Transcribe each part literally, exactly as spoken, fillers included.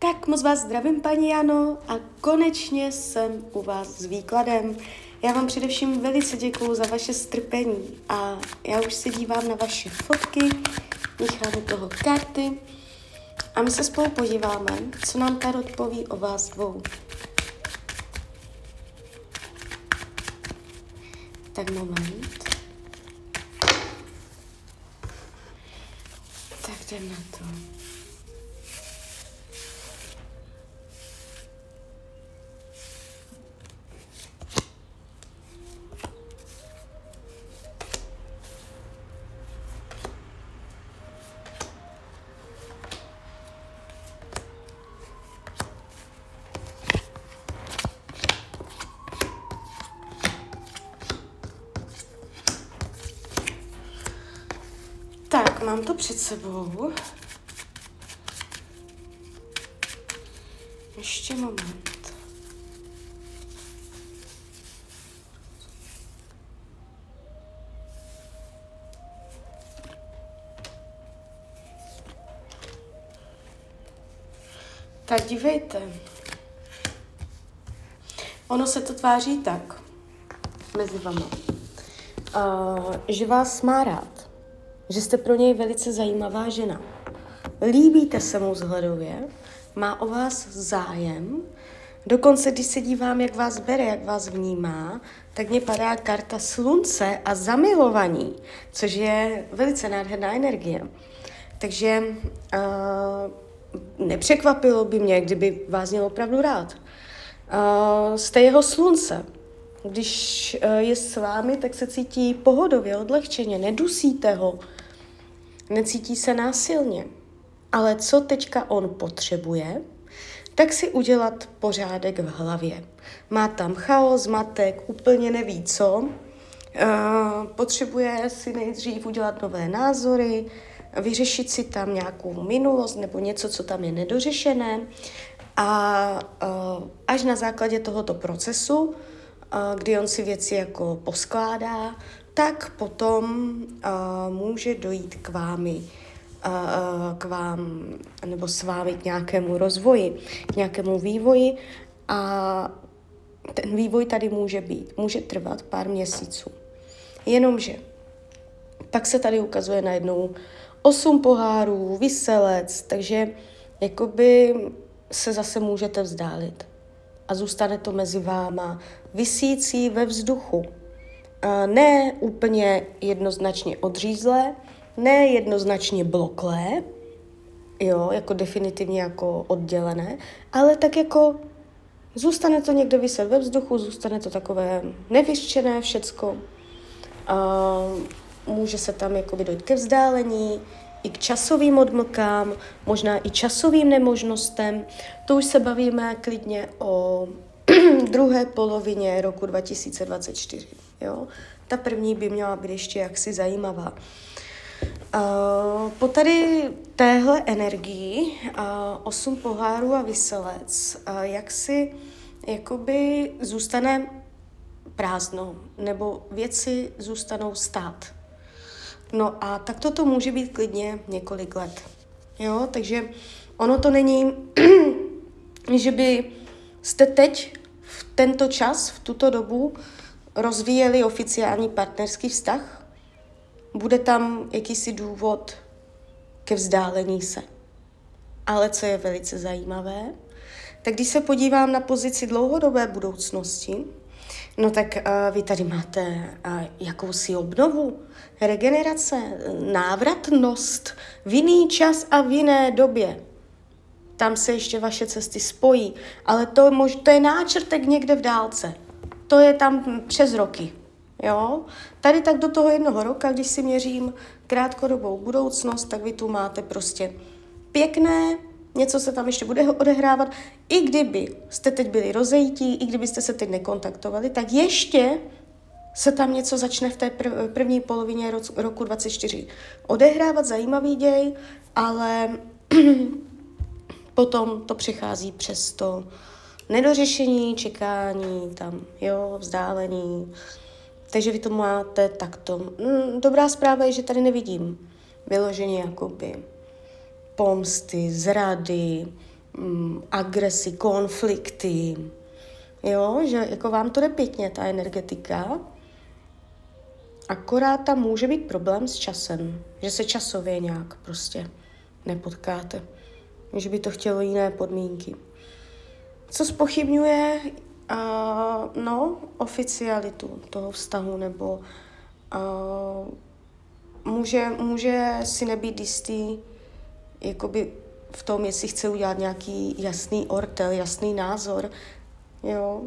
Tak moc vás zdravím, paní Jano, a konečně jsem u vás s výkladem. Já vám především velice děkuju za vaše strpení a já už se dívám na vaše fotky, míchám u toho karty a my se spolu podíváme, co nám tarot poví o vás dvou. Tak moment. Tak jdem na to. Tak, mám to před sebou. Ještě moment. Tak dívejte. Ono se to tváří tak, mezi vama, uh, že vás má rád. Že jste pro něj velice zajímavá žena. Líbíte se mu vzhledově, má o vás zájem, dokonce když se dívám, jak vás bere, jak vás vnímá, tak mně padá karta slunce a zamilovaní, což je velice nádherná energie. Takže uh, nepřekvapilo by mě, kdyby vás měl opravdu rád. Uh, jste jeho slunce. Když je s vámi, tak se cítí pohodově, odlehčeně, nedusíte ho, necítí se násilně. Ale co teďka on potřebuje, tak si udělat pořádek v hlavě. Má tam chaos, zmatek, úplně neví co. Potřebuje si nejdřív udělat nové názory, vyřešit si tam nějakou minulost nebo něco, co tam je nedořešené. A až na základě tohoto procesu, kdy on si věci jako poskládá, tak potom uh, může dojít k vámi, uh, k vám nebo s vámi k nějakému rozvoji, k nějakému vývoji a ten vývoj tady může být, může trvat pár měsíců. Jenomže pak se tady ukazuje najednou osm pohárů, viselec, takže jakoby se zase můžete vzdálit. A zůstane to mezi váma visící ve vzduchu. Ne úplně jednoznačně odřízlé, ne jednoznačně bloklé, jo, jako definitivně jako oddělené, ale tak jako zůstane to někde viset ve vzduchu, zůstane to takové nevyřčené všecko. Může se tam jakoby dojít ke vzdálení, i k časovým odmlkám, možná i časovým nemožnostem. To už se bavíme klidně o druhé polovině roku dva tisíce dvacet čtyři. Jo? Ta první by měla být ještě jaksi zajímavá. Uh, po tady téhle energii, uh, osm pohárů a viselec, uh, jaksi jakoby zůstane prázdno, nebo věci zůstanou stát. No a tak toto může být klidně několik let. Jo, takže ono to není, že by jste teď v tento čas, v tuto dobu rozvíjeli oficiální partnerský vztah. Bude tam jakýsi důvod ke vzdálení se. Ale co je velice zajímavé, tak když se podívám na pozici dlouhodobé budoucnosti, no tak uh, vy tady máte uh, jakousi obnovu, regenerace, návratnost v jiný čas a v jiné době. Tam se ještě vaše cesty spojí, ale to, mož- to je náčrtek někde v dálce. To je tam přes roky. Jo? Tady tak do toho jednoho roka, když si měřím krátkodobou budoucnost, tak vy tu máte prostě pěkné, něco se tam ještě bude odehrávat. I kdyby jste teď byli rozejtí, i kdybyste se teď nekontaktovali, tak ještě se tam něco začne v té první polovině roku dvacet čtyři odehrávat, zajímavý děj, ale potom to přichází přes to nedořešení, čekání, tam, jo, vzdálení. Takže vy to máte takto. Dobrá zpráva je, že tady nevidím vyloženě jakoby pomsty, zrady, um, agresi, konflikty, jo, že jako vám to jde pěkně, ta energetika, akorát tam může být problém s časem, že se časově nějak prostě nepotkáte, že by to chtělo jiné podmínky. Co zpochybňuje uh, no, oficialitu toho vztahu, nebo uh, může, může si nebýt jistý jakoby v tom, jestli chce udělat nějaký jasný ortel, jasný názor. Jo.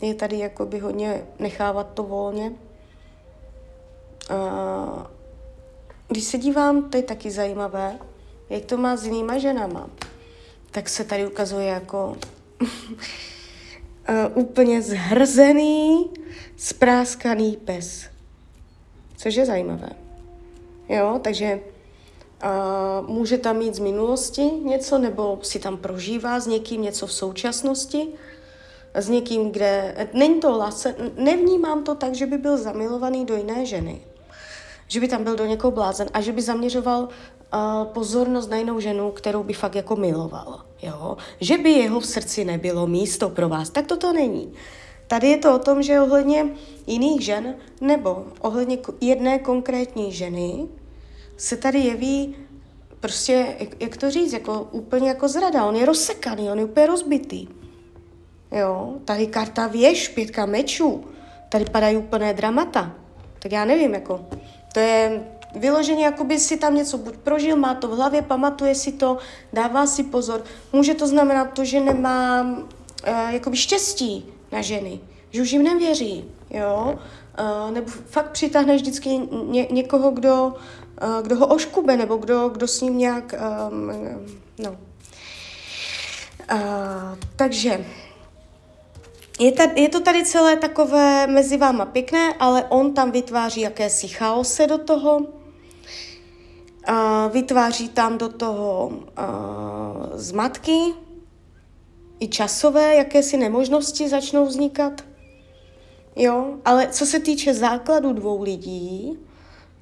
Je tady jakoby hodně nechávat to volně. Uh, když se dívám, to je taky zajímavé, jak to má s jinýma ženama, tak se tady ukazuje jako úplně zhrzený, spráskaný pes. Což je zajímavé. Jo, takže uh, může tam mít z minulosti něco, nebo si tam prožívá s někým něco v současnosti, s někým, kde... Není to lase, nevnímám to tak, že by byl zamilovaný do jiné ženy. Že by tam byl do někoho blázen a že by zaměřoval uh, pozornost na jinou ženu, kterou by fakt jako miloval. Jo? Že by jeho v srdci nebylo místo pro vás. Tak to to není. Tady je to o tom, že ohledně jiných žen nebo ohledně jedné konkrétní ženy se tady jeví prostě, jak, jak to říct, jako úplně jako zrada. On je rozsekaný, on je úplně rozbitý. Jo? Tady karta věž, pětka mečů. Tady padají úplné dramata. Tak já nevím, jako... To je vyloženě, jakoby si tam něco buď prožil, má to v hlavě, pamatuje si to, dává si pozor. Může to znamenat to, že nemá e, jakoby štěstí na ženy, že už jim nevěří, jo? E, nebo fakt přitáhne vždycky ně, někoho, kdo, e, kdo ho oškube, nebo kdo, kdo s ním nějak... E, no. E, takže... Je, tady, je to tady celé takové mezi váma pěkné, ale on tam vytváří jakési chaose do toho, a vytváří tam do toho a, zmatky, i časové, jakési nemožnosti začnou vznikat. Jo? Ale co se týče základu dvou lidí,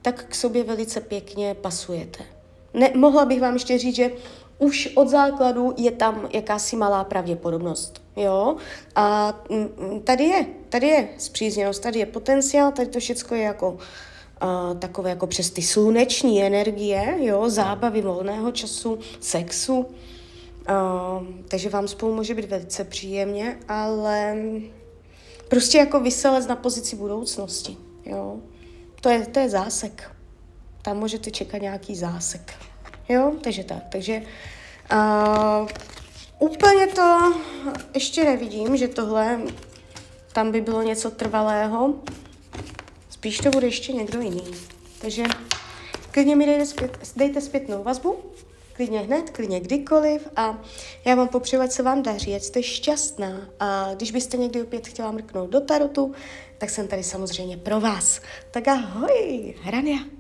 tak k sobě velice pěkně pasujete. Ne, mohla bych vám ještě říct, že už od základu je tam jakási malá pravděpodobnost. Jo? A tady je, tady je spřízněnost, tady je potenciál, tady to všecko je jako uh, takové jako přes ty sluneční energie, jo? Zábavy, volného času, sexu. Uh, takže vám spolu může být velice příjemně, ale prostě jako vyselec na pozici budoucnosti. Jo? To je, to je zásek. Tam můžete čekat nějaký zásek. Jo, takže tak, takže uh, úplně to ještě nevidím, že tohle, tam by bylo něco trvalého, spíš to bude ještě někdo jiný, takže klidně mi dejte, zpět, dejte zpětnou vazbu, klidně hned, klidně kdykoliv a já vám popřeju, ať se vám daří, ať jste šťastná a když byste někdy opět chtěla mrknout do tarotu, tak jsem tady samozřejmě pro vás, tak ahoj, Hrania.